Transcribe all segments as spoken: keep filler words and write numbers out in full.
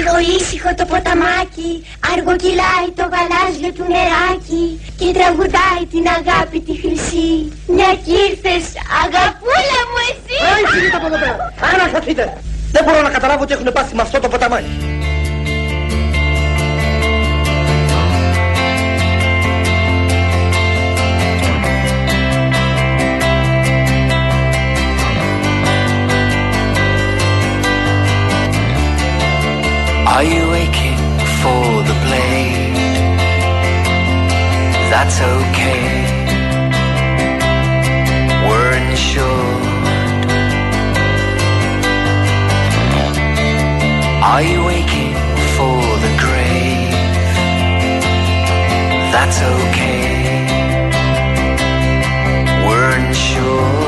Ήσυχο ήσυχο το ποταμάκι, αργό κυλάει το γαλάζιο του νεράκι και τραγουδάει την αγάπη τη χρυσή. Μια κι ήρθες, αγαπούλα μου εσύ. Άρα γυρείτε από εδώ πέρα, ανασταθείτε. Δεν μπορώ να καταλάβω ότι έχουν πάθει με αυτό το ποταμάκι. Are you aching for the blade? That's okay. We're insured. Are you aching for the grave? That's okay. We're insured.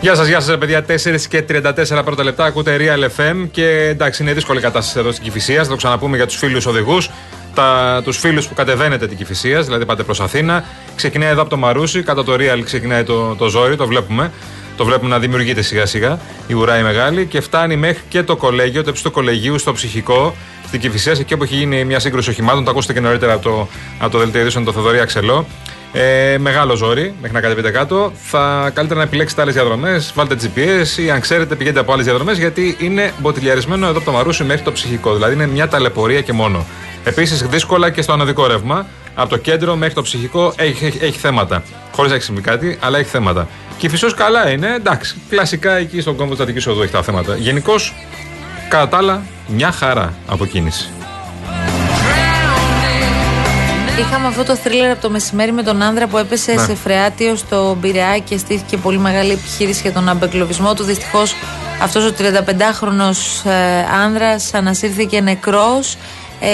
Γεια σας, γεια σας παιδιά, τέσσερα και τριάντα τέσσερα πρώτα λεπτά, ακούτε Real εφ εμ και εντάξει είναι δύσκολη κατάσταση εδώ στην Κηφισία, θα το ξαναπούμε για τους φίλους οδηγούς, τα, τους φίλους που κατεβαίνετε την Κηφισίας, δηλαδή πάτε προς Αθήνα, ξεκινάει εδώ από το Μαρούσι, κατά το Real ξεκινάει το, το ζόρι, το βλέπουμε, το βλέπουμε να δημιουργείται σιγά σιγά, η ουρά η μεγάλη και φτάνει μέχρι και το κολέγιο, το ύψος του κολεγίου στο Ψυχικό, στην Κηφισία, εκεί όπου έχει γίνει μια σύγκρουση οχημάτων, το ακούσατε και νωρίτερα από το, από το δελτίο ειδήσεων, το Θοδωρή Αξελό. Ε, μεγάλο ζόρι, μέχρι να κατεβείτε κάτω. Θα καλύτερα να επιλέξετε άλλες διαδρομές, βάλτε τζι πι ες ή αν ξέρετε πηγαίνετε από άλλες διαδρομές, γιατί είναι μποτιλιαρισμένο εδώ από το Μαρούσι μέχρι το Ψυχικό. Δηλαδή είναι μια ταλαιπωρία και μόνο. Επίσης δύσκολα και στο ανωδικό ρεύμα. Από το κέντρο μέχρι το Ψυχικό έχει, έχει, έχει θέματα. Χωρίς να έχει συμβεί κάτι, αλλά έχει θέματα. Κηφισός καλά είναι, εντάξει. Κλασικά εκεί στον κόμβο της Ατικής Οδού έχει τα θέματα. Γενικώς, κατά τα άλλα, μια χαρά από κίνηση. Είχαμε αυτό το θρίλερ από το μεσημέρι με τον άνδρα που έπεσε ναι. σε φρεάτιο στο Πειραιά και στήθηκε πολύ μεγάλη επιχείρηση για τον αμπεκλωβισμό του. Δυστυχώς αυτός ο τριανταπεντάχρονος ε, άνδρας ανασύρθηκε νεκρός. Ε,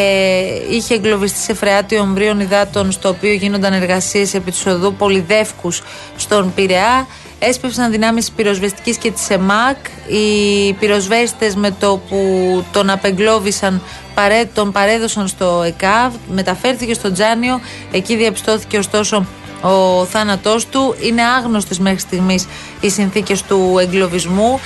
είχε εγκλωβιστεί σε φρεάτιο ομβρίων υδάτων στο οποίο γίνονταν εργασίες επί της οδού Πολυδεύκους στον Πειραιά. Έσπευσαν δυνάμεις της πυροσβεστικής και της ΕΜΑΚ. Οι πυροσβέστες με το που τον απεγκλώβησαν τον παρέδωσαν στο ΕΚΑΒ, μεταφέρθηκε στο Τζάνιο, εκεί διαπιστώθηκε ωστόσο ο θάνατός του. Είναι άγνωστες μέχρι στιγμής οι συνθήκες του εγκλωβισμού.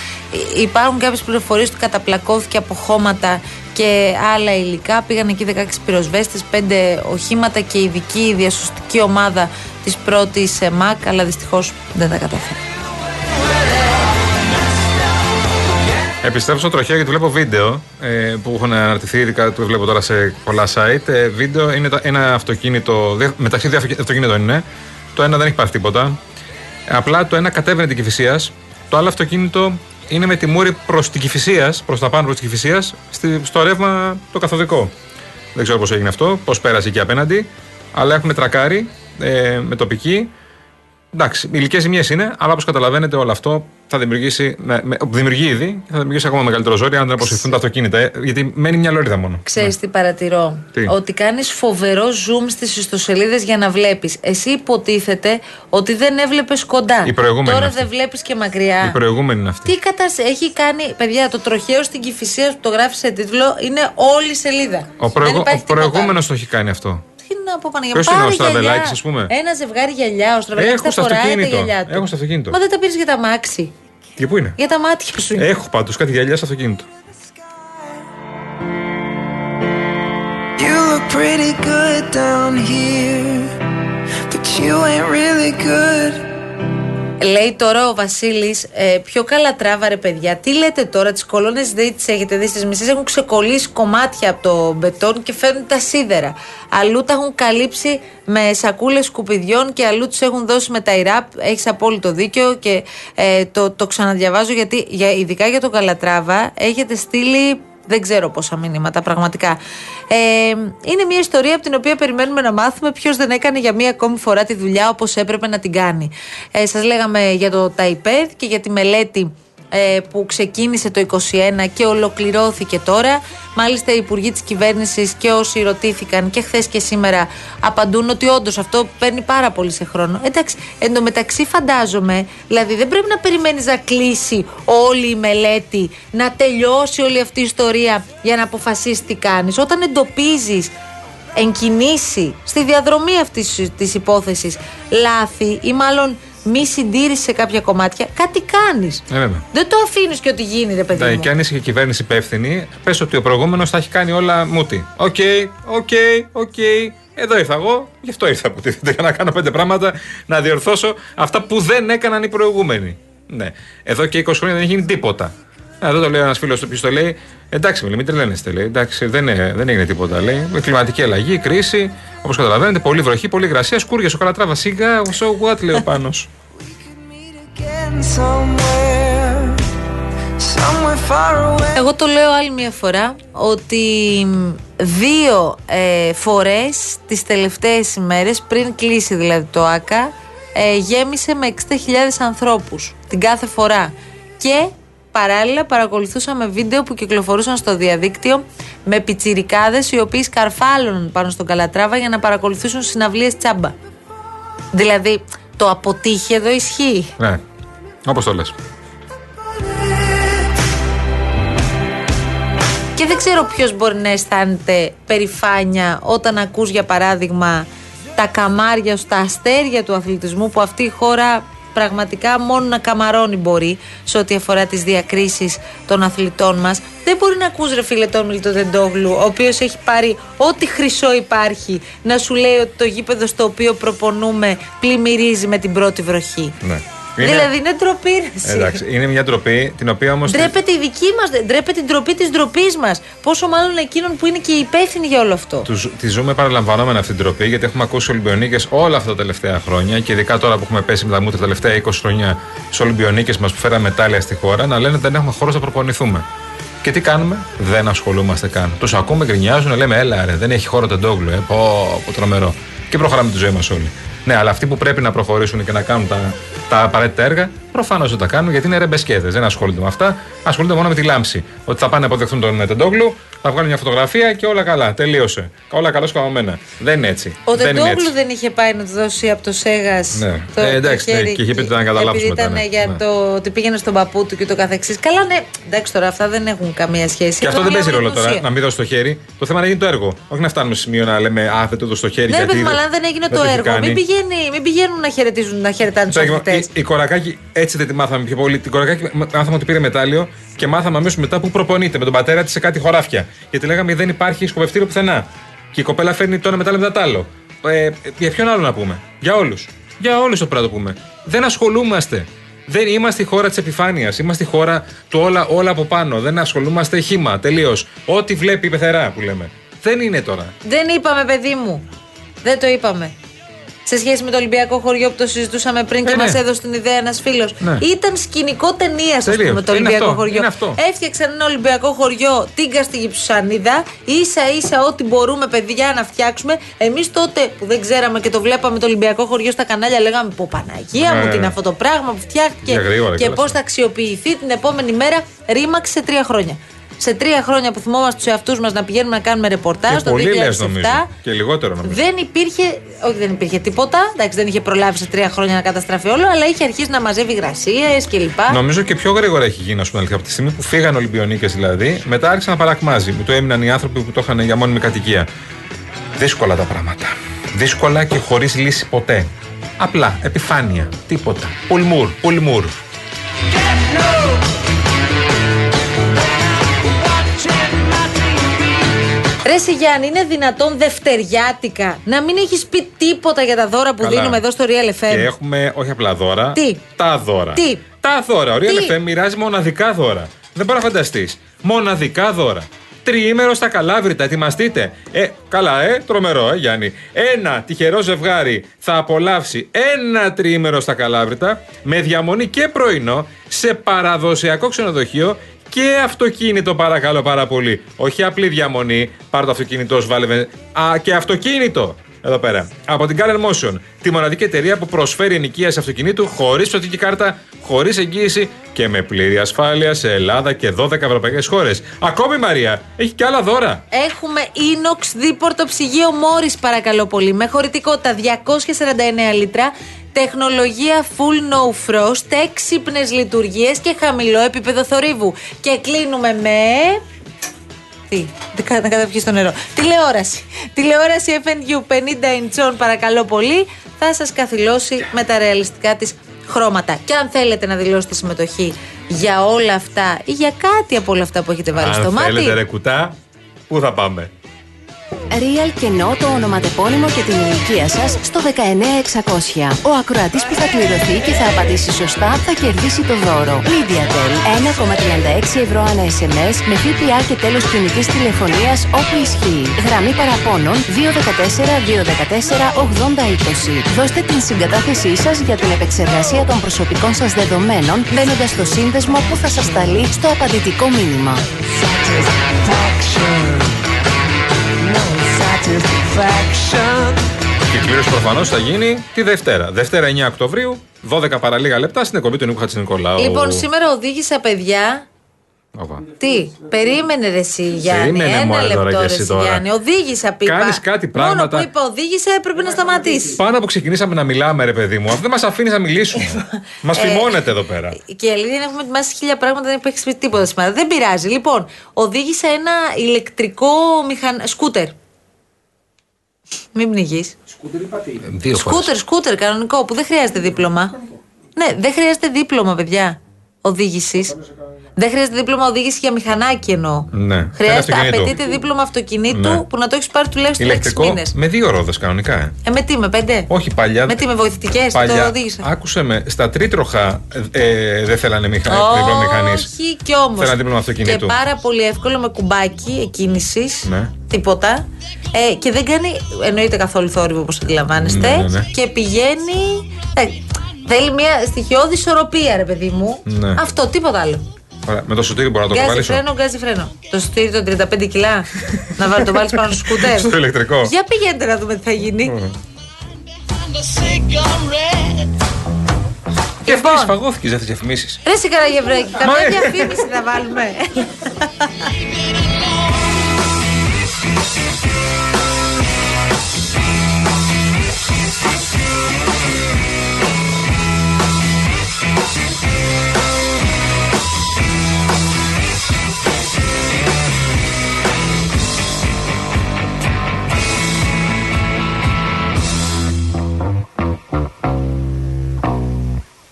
Υπάρχουν κάποιες πληροφορίες ότι καταπλακώθηκε από χώματα και άλλα υλικά. Πήγαν εκεί δεκαέξι πυροσβέστες, πέντε οχήματα και ειδική διασωστική ομάδα της πρώτης ΕΜΑΚ, αλλά δυστυχώς δεν τα καταφέρει. Επιστρέψω τροχιά γιατί βλέπω βίντεο ε, που έχουν αναρτηθεί, ειδικά το βλέπω τώρα σε πολλά site. Ε, βίντεο είναι το, ένα αυτοκίνητο, μεταξύ δύο αυτοκίνητων είναι. Το ένα δεν έχει πάρει τίποτα. Απλά το ένα κατέβαινε την Κηφισίας. Το άλλο αυτοκίνητο είναι με τη μούρη προς την Κηφισίας, προς τα πάνω προς την Κηφισίας, στο ρεύμα το καθοδικό. Δεν ξέρω πώς έγινε αυτό, πώς πέρασε εκεί απέναντι. Αλλά έχουν τρακάρει ε, με τοπική. Εντάξει, υλικές ζημιές είναι, αλλά όπως καταλαβαίνετε όλο αυτό θα δημιουργήσει, με, με, δημιουργεί ήδη και θα δημιουργήσει ακόμα μεγαλύτερο ζόρι αν δεν αποσυρθούν τα αυτοκίνητα. Γιατί μένει μια λωρίδα μόνο. Ξέρεις ναι. τι παρατηρώ. Τι? Ότι κάνεις φοβερό zoom στις ιστοσελίδες για να βλέπεις. Εσύ υποτίθεται ότι δεν έβλεπες κοντά. Τώρα δεν βλέπεις και μακριά. Η προηγούμενη είναι αυτή. Τι κατάσταση έχει κάνει, παιδιά, το τροχαίο στην Κηφισία που το γράφει σε τίτλο είναι όλη σελίδα. Ο, προηγου... ο προηγούμενος το έχει κάνει αυτό. Ποιος είναι ο Στραβελάκης, ας πούμε. Ένα ζευγάρι γυαλιά, ο Στραβελάκης τα φοράει τα γυαλιά του. Έχω στο αυτοκίνητο. Μα δεν τα πήρες για τα μάξι. Και πού είναι? Για τα μάτια σου. Έχω πάντως κάτι γυαλιά στο αυτοκίνητο. You look pretty good down here, but you ain't really good. Λέει τώρα ο Βασίλης, ε, πιο καλά τράβαρε παιδιά. Τι λέτε τώρα, τις κολόνες δεν τις έχετε δει, στις μισές έχουν ξεκολλήσει κομμάτια από το μπετόν και φέρνουν τα σίδερα. Αλλού τα έχουν καλύψει με σακούλες σκουπιδιών και αλλού τους έχουν δώσει με τα ΙΡΑΠ. Έχεις απόλυτο δίκιο και ε, το, το ξαναδιαβάζω γιατί για, ειδικά για τον Καλατράβα έχετε στείλει δεν ξέρω πόσα μηνύματα πραγματικά. Ε, είναι μια ιστορία από την οποία περιμένουμε να μάθουμε ποιος δεν έκανε για μία ακόμη φορά τη δουλειά όπως έπρεπε να την κάνει. Ε, σας λέγαμε για το ΤΑΙΠΕΔ και για τη μελέτη ε, που ξεκίνησε το είκοσι ένα και ολοκληρώθηκε τώρα. Μάλιστα οι υπουργοί της κυβέρνησης και όσοι ρωτήθηκαν και χθες και σήμερα απαντούν ότι όντως αυτό παίρνει πάρα πολύ σε χρόνο. Εντάξει, εν τω μεταξύ φαντάζομαι, δηλαδή δεν πρέπει να περιμένεις να κλείσει όλη η μελέτη, να τελειώσει όλη αυτή η ιστορία για να αποφασίσεις τι κάνεις. Όταν εντοπίζεις εν κινήσει στη διαδρομή αυτής της υπόθεσης λάθη ή μάλλον μη συντήρηση σε κάποια κομμάτια, κάτι κάνεις. Ε, δεν το αφήνεις και ότι γίνει, ρε παιδί. Ναι, και αν είσαι και κυβέρνηση υπεύθυνη, πες ότι ο προηγούμενος θα έχει κάνει όλα μούτι. Οκ, οκ, οκ. Εδώ ήρθα εγώ, γι' αυτό ήρθα. Αποτίθεται για να κάνω πέντε πράγματα, να διορθώσω αυτά που δεν έκαναν οι προηγούμενοι. Ναι. Εδώ και είκοσι χρόνια δεν έχει γίνει τίποτα. Εδώ το λέει ένας φίλος του, ποιος το λέει. Εντάξει, μην τρελαίνεστε, λέει. Εντάξει, δεν, δεν έγινε τίποτα, λέει. Με κλιματική αλλαγή, κρίση. Όπως καταλαβαίνετε, πολύ βροχή, πολύ υγρασία. Σκούργια, ο Καλατράβα, σιγά. So what, λέει ο Πάνος. Εγώ το λέω άλλη μια φορά ότι δύο ε, φορές τις τελευταίες ημέρες, πριν κλείσει δηλαδή το ΆΚΑ, ε, γέμισε με εξήντα χιλιάδες ανθρώπους την κάθε φορά. Και παράλληλα παρακολουθούσαμε βίντεο που κυκλοφορούσαν στο διαδίκτυο με πιτσιρικάδες οι οποίοι σκαρφάλωναν πάνω στον Καλατράβα για να παρακολουθήσουν συναυλίες τσάμπα. Δηλαδή το αποτύχει εδώ ισχύει. Ναι, όπως το λες. Και δεν ξέρω ποιος μπορεί να αισθάνεται περηφάνεια όταν ακούς για παράδειγμα τα καμάρια στα αστέρια του αθλητισμού που αυτή η χώρα πραγματικά μόνο να καμαρώνει μπορεί σε ό,τι αφορά τις διακρίσεις των αθλητών μας. Δεν μπορεί να ακούς, ρε φίλε, τον Μίλτο Τεντόγλου, ο οποίος έχει πάρει ό,τι χρυσό υπάρχει, να σου λέει ότι το γήπεδο στο οποίο προπονούμε πλημμυρίζει με την πρώτη βροχή. Ναι. Είναι... Δηλαδή είναι ντροπή, ρε. Εντάξει, είναι μια ντροπή την οποία όμως. Ντρέπεται η δική μας, ντρέπεται η ντροπή της ντροπής μας. Πόσο μάλλον εκείνων που είναι και υπεύθυνοι για όλο αυτό. Τους, τη ζούμε παραλαμβανόμενα αυτή την ντροπή, γιατί έχουμε ακούσει Ολυμπιονίκες όλα αυτά τα τελευταία χρόνια και ειδικά τώρα που έχουμε πέσει με τα μούτρα τα τελευταία είκοσι χρόνια στους Ολυμπιονίκες μας που φέραμε μετάλλια στη χώρα να λένε ότι δεν έχουμε χώρο να προπονηθούμε. Και τι κάνουμε, δεν ασχολούμαστε καν. Τους ακούμε, γκρινιάζουν, λέμε έλα ρε, δεν έχει χώρο Τεντόγλου, ε, πω, πω, τρομερό. Και προχωράμε τη ζωή μας όλοι. Ναι, αλλά αυτοί που πρέπει να προχωρήσουν και να κάνουν τα, τα απαραίτητα έργα, προφανώς δεν τα κάνουν γιατί είναι ρεμπεσκέδες. Δεν ασχολούνται με αυτά. Ασχολούνται μόνο με τη λάμψη. Ότι θα πάνε να αποδεχθούν τον Τεντόγλου, θα βγάλουν μια φωτογραφία και όλα καλά. Τελείωσε. Όλα καλώς καμωμένα. Δεν είναι έτσι. Ο Τεντόγλου δεν είχε πάει να του δώσει από το ΣΕΓΑΣ. Ναι, το ε, εντάξει, το χέρι, ναι, και είχε πει ότι ήταν να καταλάβουν. Ήταν μετά, ναι, για ναι. Το ότι πήγαινε στον παππού του και το καθεξής. Καλά, ναι, εντάξει τώρα αυτά δεν έχουν καμία σχέση. Και αυτό δεν παίζει ρόλο τώρα να μην δώσει το χέρι. Το θέμα να γίνει το έργο. Όχι να φτάνουμε σε σημείο να λέμε α, δεν το δώσει το χέρι. Ναι, παιδί μου, αλλά δεν έγινε το έργο. Μην πηγαίνουν να χαιρετίζουν, να χαιρετάνε τους αθλητές. Η Κορακάκη, έτσι δεν τη μάθαμε πιο πολύ. Την Κορακάκη μάθαμε ότι πήρε μετάλλιο και μάθαμε αμέσως μετά που προπονείται με τον πατέρα της σε κάτι χωράφια. Γιατί λέγαμε δεν υπάρχει σκοπευτήριο πουθενά. Και η κοπέλα φέρνει το ένα μετάλλιο μετά τ' άλλο. Ε, για ποιον άλλο να πούμε? Για όλους. Για όλους το πράγμα το πούμε. Δεν ασχολούμαστε. Δεν είμαστε η χώρα της επιφάνειας. Είμαστε η χώρα του όλα, όλα από πάνω. Δεν ασχολούμαστε χήμα. Τελείως. Ό,τι βλέπει η πεθερά που λέμε. Δεν είναι τώρα. Δεν είπαμε, παιδί μου. Δεν το είπαμε. Σε σχέση με το Ολυμπιακό χωριό που το συζητούσαμε πριν ε, και ναι. Μας έδωσε την ιδέα ένας φίλος. Ναι. Ήταν σκηνικό ταινίας, ας πούμε, το Ολυμπιακό αυτό, χωριό. Έφτιαξαν ένα Ολυμπιακό χωριό, τίγκα στη Γυψουσανίδα, ίσα ίσα ό,τι μπορούμε, παιδιά, να φτιάξουμε. Εμείς τότε που δεν ξέραμε και το βλέπαμε το Ολυμπιακό χωριό στα κανάλια, λέγαμε πω Παναγία ναι, μου, τι είναι αυτό το πράγμα που φτιάχτηκε γρήγορα, και πώς θα αξιοποιηθεί την επόμενη μέρα. Ρήμαξε σε τρία χρόνια. Σε τρία χρόνια που θυμόμαστε τους εαυτούς μας να πηγαίνουμε να κάνουμε ρεπορτάζ, το δύο χιλιάδες επτά λες, και λιγότερο νομίζω. Δεν υπήρχε, όχι δεν υπήρχε τίποτα, εντάξει δεν είχε προλάβει σε τρία χρόνια να καταστραφεί όλο, αλλά είχε αρχίσει να μαζεύει υγρασίες κλπ. Νομίζω και πιο γρήγορα έχει γίνει, ας πούμε, από τη στιγμή που φύγαν Ολυμπιονίκες δηλαδή, μετά άρχισαν να παρακμάζει, που το έμειναν οι άνθρωποι που το είχαν για μόνιμη κατοικία. Δύσκολα τα πράγματα. Δύσκολα και χωρίς λύση ποτέ. Απλά, επιφάνεια, τίποτα. Πουλμούρ, πουλμούρ. Ρε Σιγιάννη, είναι δυνατόν δευτεριάτικα να μην έχεις πει τίποτα για τα δώρα που Καλά. δίνουμε εδώ στο Real εφ εμ? Και έχουμε όχι απλά δώρα. Τι? Τα δώρα. Τι? Τα δώρα. Ο Real εφ εμ μοιράζει μοναδικά δώρα. Δεν μπορώ να φανταστείς. Μοναδικά δώρα. Τριήμερο στα Καλάβρητα, ετοιμαστείτε. Ε, καλά, ε, τρομερό, ε, Γιάννη. Ένα τυχερό ζευγάρι θα απολαύσει ένα τριήμερο στα Καλάβρητα με διαμονή και πρωινό σε παραδοσιακό ξενοδοχείο και αυτοκίνητο, παρακαλώ πάρα πολύ. Όχι απλή διαμονή, πάρ' το αυτοκίνητο, βάλε. Α, και αυτοκίνητο! Εδώ πέρα. Από την Green Motion, τη μοναδική εταιρεία που προσφέρει ενοικίαση αυτοκινήτου χωρίς πτωτική κάρτα, χωρίς εγγύηση και με πλήρη ασφάλεια σε Ελλάδα και δώδεκα ευρωπαϊκές χώρες. Ακόμη, Μαρία, έχει και άλλα δώρα. Έχουμε Inox δίπορτο ψυγείο Μόρις, παρακαλώ πολύ, με χωρητικότητα διακόσια σαράντα εννέα λίτρα, τεχνολογία Full No Frost, έξυπνες λειτουργίες και χαμηλό επίπεδο θορύβου. Και κλείνουμε με... Τι, να καταπιείς το νερό. Τηλεόραση. Τηλεόραση εφ εντ γιου πενήντα ιντσών, παρακαλώ πολύ. Θα σας καθυλώσει με τα ρεαλιστικά της χρώματα. Και αν θέλετε να δηλώσετε συμμετοχή για όλα αυτά ή για κάτι από όλα αυτά που έχετε βάλει αν στο μάτι. Αν θέλετε ρε κουτά, πού θα πάμε? Real και Νο, το ονοματεπώνυμο και την ηλικία σας στο δεκαεννιά εξακόσια. Ο ακροατής που θα κληρωθεί και θα απαντήσει σωστά θα κερδίσει το δώρο. MediaTel ένα κόμμα τριάντα έξι ευρώ ανά ες εμ ες με ΦΠΑ και τέλος κινητής τηλεφωνίας όπου ισχύει. Γραμμή παραπώνων δύο ένα τέσσερα δύο ένα τέσσερα οχτώ μηδέν δύο μηδέν. Δώστε την συγκατάθεσή σας για την επεξεργασία των προσωπικών σας δεδομένων μπαίνοντας στο σύνδεσμο που θα σας σταλεί στο απαντητικό μήνυμα. Η κλήρωση προφανώς θα γίνει τη Δευτέρα. Δευτέρα εννιά Οκτωβρίου, δώδεκα παραλίγα λεπτά στην εκπομπή του Νίκου Χατζη Νικολάου. Λοιπόν, σήμερα οδήγησα παιδιά. Οπα. Τι, περίμενε ρε εσύ Γιάννη. Περίμενε ένα λεπτό ρε εσύ Γιάννη. Οδήγησα πίπα. Κάνεις κάτι πράγματα. Μόνο που είπα οδήγησα έπρεπε να σταματήσεις. Πάνω που ξεκινήσαμε να μιλάμε ρε παιδί μου. Αυτό δεν μας αφήνεις να μιλήσουμε. Μας φημώνεται εδώ πέρα. Και η αλήθεια είναι έχουμε ετοιμάσει χίλια πράγματα. Δεν έχει πει τίποτα σήμερα. Δεν πειράζει. Λοιπόν, οδήγησα ένα ηλεκτρικό μηχαν... σκούτερ. Μην πνιγείς. Σκούτερ ή πατή? Σκούτερ, σκούτερ, κανονικό, που δεν χρειάζεται δίπλωμα. Ναι, δεν χρειάζεται δίπλωμα, παιδιά, οδήγησης. Δεν χρειάζεται δίπλωμα οδήγηση για μηχανάκι εννοώ. Ναι. Χρειάζεται, απαιτείται δίπλωμα αυτοκινήτου ναι. που να το έχεις πάρει τουλάχιστον έξι μήνες. Με δύο ρόδες κανονικά. Ε. ε, με τι, με πέντε. Όχι παλιά. Με τι, με βοηθητικές. Παλιά. Το οδήγησα. Άκουσε με, στα τρίτροχα ε, δεν θέλανε μηχα... oh, δίπλωμα μηχανής. Όχι, κι όμως. Θέλανε δίπλωμα αυτοκινήτου. Και πάρα πολύ εύκολο με κουμπάκι εκκίνησης. Ναι. Τίποτα. Ε, και δεν κάνει, εννοείται, καθόλου θόρυβο όπως αντιλαμβάνεστε. Ναι, ναι, ναι. Και πηγαίνει. Ε, θέλει μια στοιχειώδη ισορροπία, ρε παιδί μου. Ναι. Αυτό, τίποτα άλλο. Με το σωτήρι μπορώ να το κουβαλήσω. Γκάζι φρένο, γκάζι φρένο. Το σωτήρι των τριάντα πέντε κιλά. Να το βάλεις πάνω στο σκούτερ. Στο ηλεκτρικό. Για πηγαίνετε να δούμε τι θα γίνει. Και αυτή σφαγώθηκες για τις διαφημίσεις. Ρε Σικαραγευρέκη, καμία διαφήμιση να βάλουμε.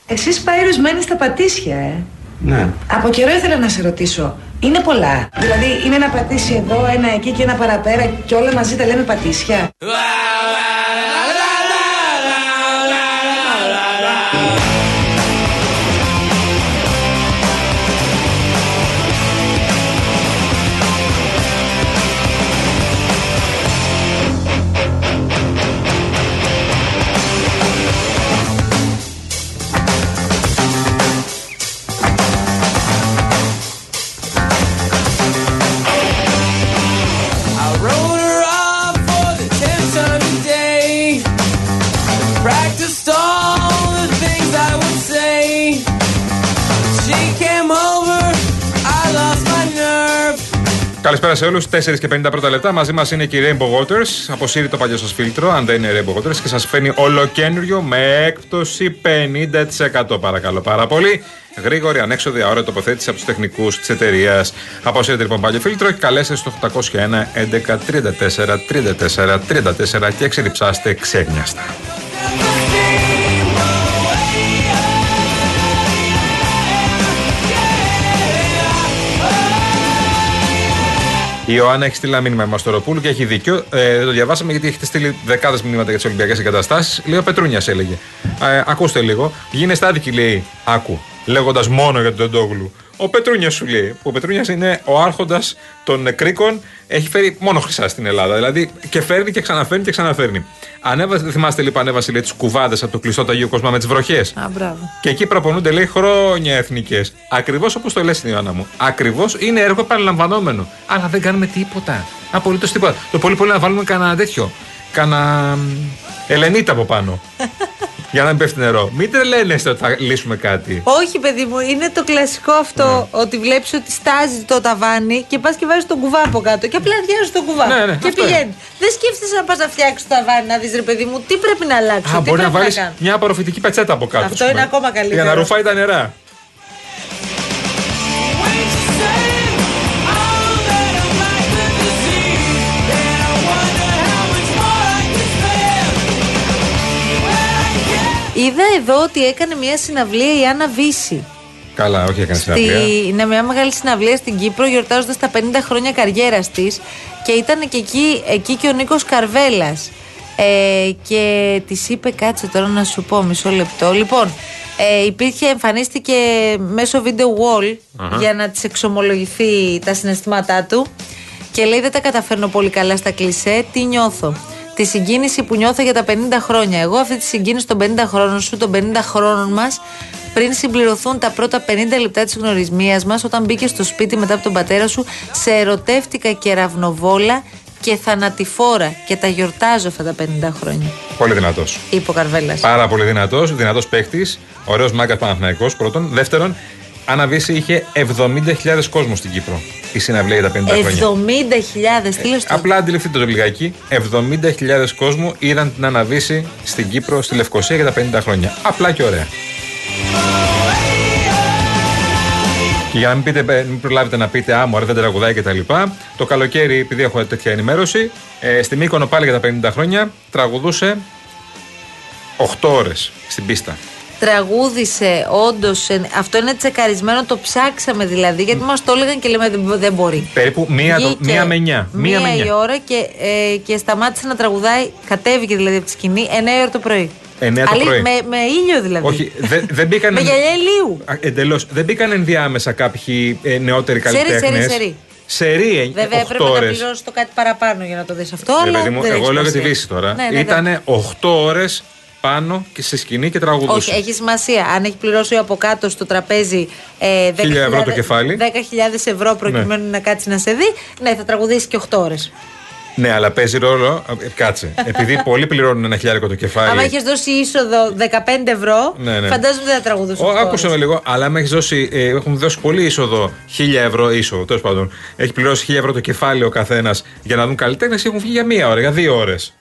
Εσείς πάει ρουσμένοι στα πατήσια, ε. Ναι. Από καιρό ήθελα να σε ρωτήσω. Είναι πολλά. Δηλαδή, είναι ένα πατήσι εδώ, ένα εκεί και ένα παραπέρα και όλα μαζί τα λέμε πατήσια. Καλησπέρα σε όλους, τέσσερα και πενήντα πρώτα λεπτά. Μαζί μας είναι και η Rainbow Waters. Αποσύρει το παλιό σας φίλτρο, αν δεν είναι Rainbow Waters, και σας φέρνει ολοκένουργιο με έκπτωση πενήντα τοις εκατό. Παρακαλώ πάρα πολύ. Γρήγορη, ανέξοδη, αόρατη τοποθέτηση από τους τεχνικούς της εταιρείας. Αποσύρετε λοιπόν παλιό φίλτρο και καλέστε στο οκτακόσια ένα έντεκα τριάντα τέσσερα τριάντα τέσσερα τριάντα τέσσερα και εξερυψάστε ξέγνιαστα. Η Ιωάννα έχει στείλει ένα μήνυμα με Μαστοροπούλου και έχει δίκιο. Ε, το διαβάσαμε γιατί έχετε στείλει δεκάδες μηνύματα για τις Ολυμπιακές εγκαταστάσεις. Λέει ο Πετρούνιας, έλεγε. Ε, ακούστε λίγο. Γίνεστε άδικοι, λέει. Άκου. Λέγοντας μόνο για τον Τεντόγλου. Ο Πετρούνιας σου λέει. Που ο Πετρούνιας είναι ο άρχοντας των Κρίκων. Έχει φέρει μόνο χρυσά στην Ελλάδα. Δηλαδή και φέρνει και ξαναφέρνει και ξαναφέρνει. Ανέβα, θυμάστε λοιπόν, ανέβασε τις κουβάδες από το κλειστό του Αγίου Κοσμά με τις βροχές. Α, μπράβο. Και εκεί προπονούνται, λέει, χρόνια εθνικές. Ακριβώς όπως το λες, στην Ιωάννα μου. Ακριβώς είναι έργο επαναλαμβανόμενο. Αλλά δεν κάνουμε τίποτα. Απολύτως τίποτα. Το πολύ πολύ να βάλουμε κανένα τέτοιο. Κανα Ελενίτα από πάνω. Για να μην πέφτει νερό. Μην τρελαίνεστε ότι θα λύσουμε κάτι. Όχι, παιδί μου, είναι το κλασικό αυτό, ναι. Ότι βλέπεις ότι στάζει το ταβάνι και πας και βάζεις τον κουβά από κάτω. Και απλά διάζεις τον κουβά. Ναι, ναι, και πηγαίνει. Δεν σκέφτεσαι να πας να φτιάξεις το ταβάνι, να δεις, ρε παιδί μου, τι πρέπει να αλλάξω. Α, τι μπορεί να βάλεις να μια απορροφητική πατσέτα από κάτω. Αυτό είναι ακόμα καλύτερο. Για να ρουφάει τα νερά. Είδα εδώ ότι έκανε μια συναυλία η Άννα Βίσση. Καλά, όχι, έκανε στη... συναυλία. Είναι μια μεγάλη συναυλία στην Κύπρο, γιορτάζοντας τα πενήντα χρόνια καριέρας της. Και ήταν και εκεί, εκεί και ο Νίκος Καρβέλας. Ε, και της είπε, κάτσε τώρα να σου πω, μισό λεπτό. Λοιπόν, ε, υπήρχε, εμφανίστηκε μέσω video wall uh-huh. για να της εξομολογηθεί τα συναισθήματά του. Και λέει, δεν τα καταφέρνω πολύ καλά στα κλισέ, τι νιώθω. Τη συγκίνηση που νιώθω για τα πενήντα χρόνια. Εγώ αυτή τη συγκίνηση των πενήντα χρόνων σου, των πενήντα χρόνων μας, πριν συμπληρωθούν τα πρώτα πενήντα λεπτά της γνωρισμίας μας, όταν μπήκε στο σπίτι μετά από τον πατέρα σου, σε ερωτεύτηκα κεραυνοβόλα και θανατηφόρα και τα γιορτάζω αυτά τα πενήντα χρόνια. Πολύ δυνατός. Είπε ο Καρβέλας. Πάρα πολύ δυνατός, δυνατός παίχτης, ωραίος μάγκας Παναθηναϊκός πρώτον. Δεύτερον, Άννα Βίσση είχε εβδομήντα χιλιάδες κόσμου στην Κύπρο. Η συναυλία για τα πενήντα χρόνια. εβδομήντα χιλιάδες, τι λες. Απλά αντιληφθείτε το λιγάκι. εβδομήντα χιλιάδες κόσμου είδαν την Άννα Βίσση στην Κύπρο, στη Λευκοσία για τα πενήντα χρόνια. Απλά και ωραία. Και για να μην, πείτε, μην προλάβετε να πείτε, α, μωρέ, δεν τραγουδάει κτλ. Το καλοκαίρι, επειδή έχω τέτοια ενημέρωση, ε, στη Μύκονο πάλι για τα πενήντα χρόνια τραγουδούσε οκτώ ώρες στην πίστα. Τραγούδισε, όντως, αυτό είναι τσεκαρισμένο, το ψάξαμε δηλαδή, γιατί μας το έλεγαν και λέμε δεν μπορεί. Περίπου μία, το, μία με εννιά. Μία, μία η ώρα και, ε, και σταμάτησε να τραγουδάει, κατέβηκε δηλαδή από τη σκηνή, εννιά η ώρα το πρωί. εννιά το Αλή, πρωί. Με, με ήλιο δηλαδή. Όχι, δεν δε μπήκαν. Με γυαλιά ηλίου. Εντελώς. Δεν μπήκαν ενδιάμεσα κάποιοι ε, νεότεροι καλλιτέχνες. Σερή, βέβαια πρέπει να πληρώσει το κάτι παραπάνω για να το δεις αυτό. Λε, αλλά παιδί μου, δεν εγώ λέω για τη Βίσση τώρα. Ναι, ναι, ήτανε οκτώ ώρες. Πάνω και στη σκηνή και τραγουδούσε. Όχι, έχει σημασία. Αν έχει πληρώσει από κάτω στο τραπέζι ε, δέκα χιλιάδες ευρώ το κεφάλι. δέκα χιλιάδες ευρώ προκειμένου, ναι, να κάτσει να σε δει, ναι, θα τραγουδήσει και οκτώ ώρες. Ναι, αλλά παίζει ρόλο. Κάτσε. Επειδή πολλοί πληρώνουν ένα χιλιάρικο το κεφάλι. Αν έχει δώσει είσοδο δεκαπέντε ευρώ, ναι, ναι, φαντάζομαι δεν θα τραγουδούσε. Άκουσα με λίγο, αλλά αν έχει δώσει. Ε, έχουν δώσει πολύ είσοδο, χίλια ευρώ είσοδο, τέλος πάντων. Έχει πληρώσει χίλια ευρώ το κεφάλι ο καθένας για να δουν καλλιτέχνες και έχουν φύγει για μία ώρα, για δύο ώρες.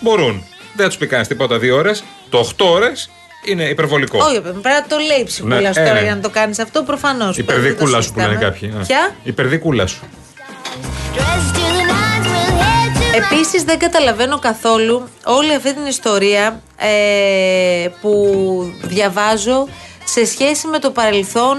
Μπορούν. Δεν του πει κανένα τίποτα δύο ώρες. Το οκτώ ώρες είναι υπερβολικό. Όχι, πρέπει να το λέει η ψυχούλα, ναι, σου τώρα, ε, ναι, για να το κάνεις αυτό, προφανώς. Υπερδικούλα σου που λένε κάποιοι. Ποια? Υπερδικούλα σου. Επίσης δεν καταλαβαίνω καθόλου όλη αυτή την ιστορία ε, που διαβάζω σε σχέση με το παρελθόν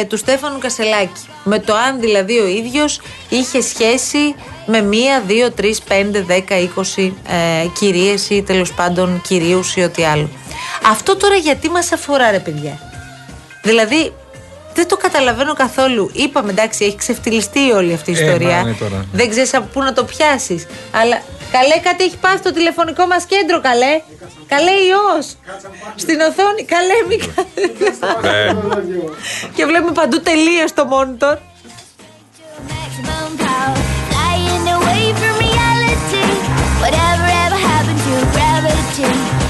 ε, του Στέφανου Κασελάκη. Με το αν δηλαδή ο ίδιος είχε σχέση με μία, δύο, τρεις, πέντε, δέκα, είκοσι ε, κυρίες ή τέλος πάντων κυρίους ή ό,τι άλλο. Αυτό τώρα γιατί μας αφορά, ρε παιδιά. Δηλαδή δεν το καταλαβαίνω καθόλου. Είπαμε, εντάξει, έχει ξεφτυλιστεί όλη αυτή η ε, ιστορία. Ναι, δεν ξέρεις από πού να το πιάσεις. Αλλά καλέ, κάτι έχει πάθει το τηλεφωνικό μας κέντρο, καλέ. Καλέ ιός. Στην οθόνη, καλέ, μη καλέ. Και βλέπουμε παντού τελείες στο monitor.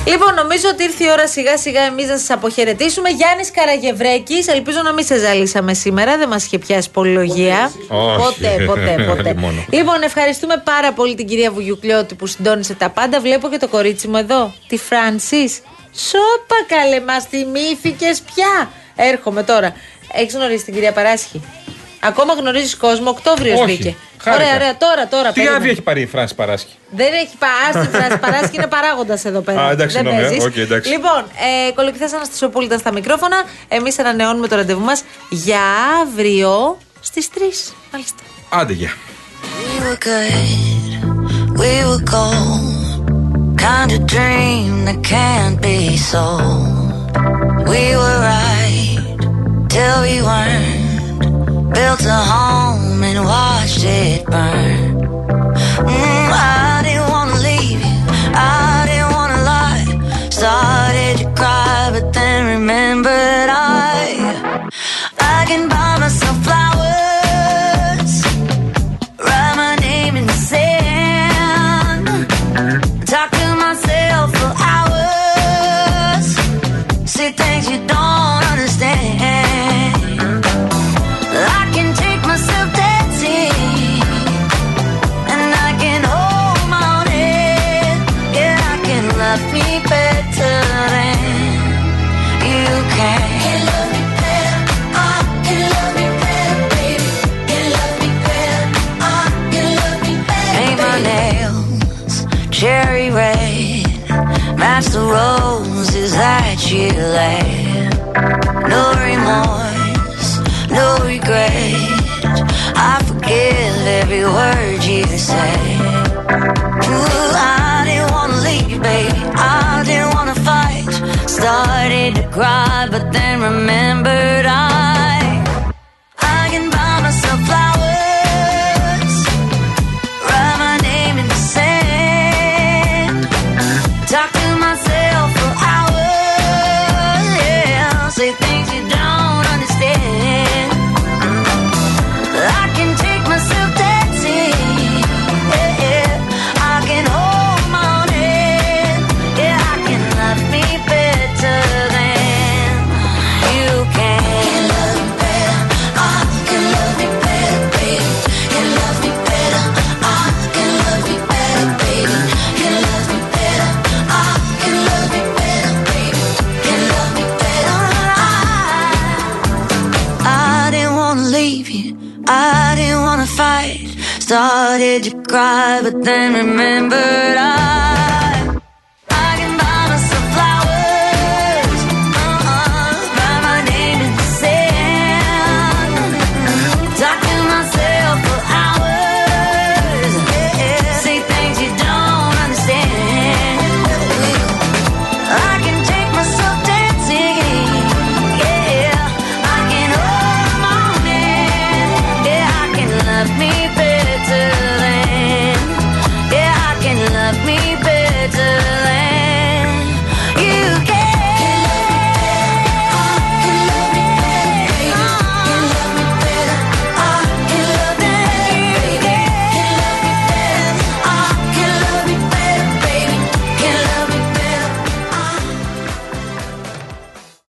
Λοιπόν, νομίζω ότι ήρθε η ώρα σιγά σιγά εμείς να σας αποχαιρετήσουμε. Γιάννης Καραγευρέκης, ελπίζω να μην σε ζαλίσαμε σήμερα, δεν μας είχε πιάσει πολυλογία. Ποτέ, ποτέ, ποτέ. Λοιπόν, ευχαριστούμε πάρα πολύ την κυρία Βουγιουκλιώτη που συντώνησε τα πάντα. Βλέπω και το κορίτσι μου εδώ, τη Φράνσις. Σόπα καλέ, μας θυμήθηκες πια. Έρχομαι τώρα. Έχεις γνωρίσει την κυρία Παράσχη? Ακόμα γνωρίζεις κόσμο, Οκτώβριος μπήκε. Ωραία, ωραία, τώρα, τώρα. Τι άδεια έχει πάρει η Φράση Παράσκη? Δεν έχει πάρει. Η Φράση Παράσκη είναι παράγοντας εδώ πέρα. Α, εντάξει, δεν παίζεις. Okay, λοιπόν, ε, Κολοκυθάς Αναστασόπουλου ήταν στα μικρόφωνα. Εμείς ανανεώνουμε το ραντεβού μας για αύριο στις τρεις. Μάλιστα. Άντε, γεια. were good, we were gold. Kind of dream that can't be sold. We were right till we weren't. Built a home and watched it burn. Mm, I didn't wanna leave you, I didn't wanna lie. Started to cry but then remembered I I can buy myself flowers. Cherry red, match the roses that you laid. No remorse, no regret. I forgive every word you say. Ooh, I didn't wanna leave, baby. I didn't wanna fight. Started to cry, but then remembered I I can buy myself flowers. Started to cry, but then remembered I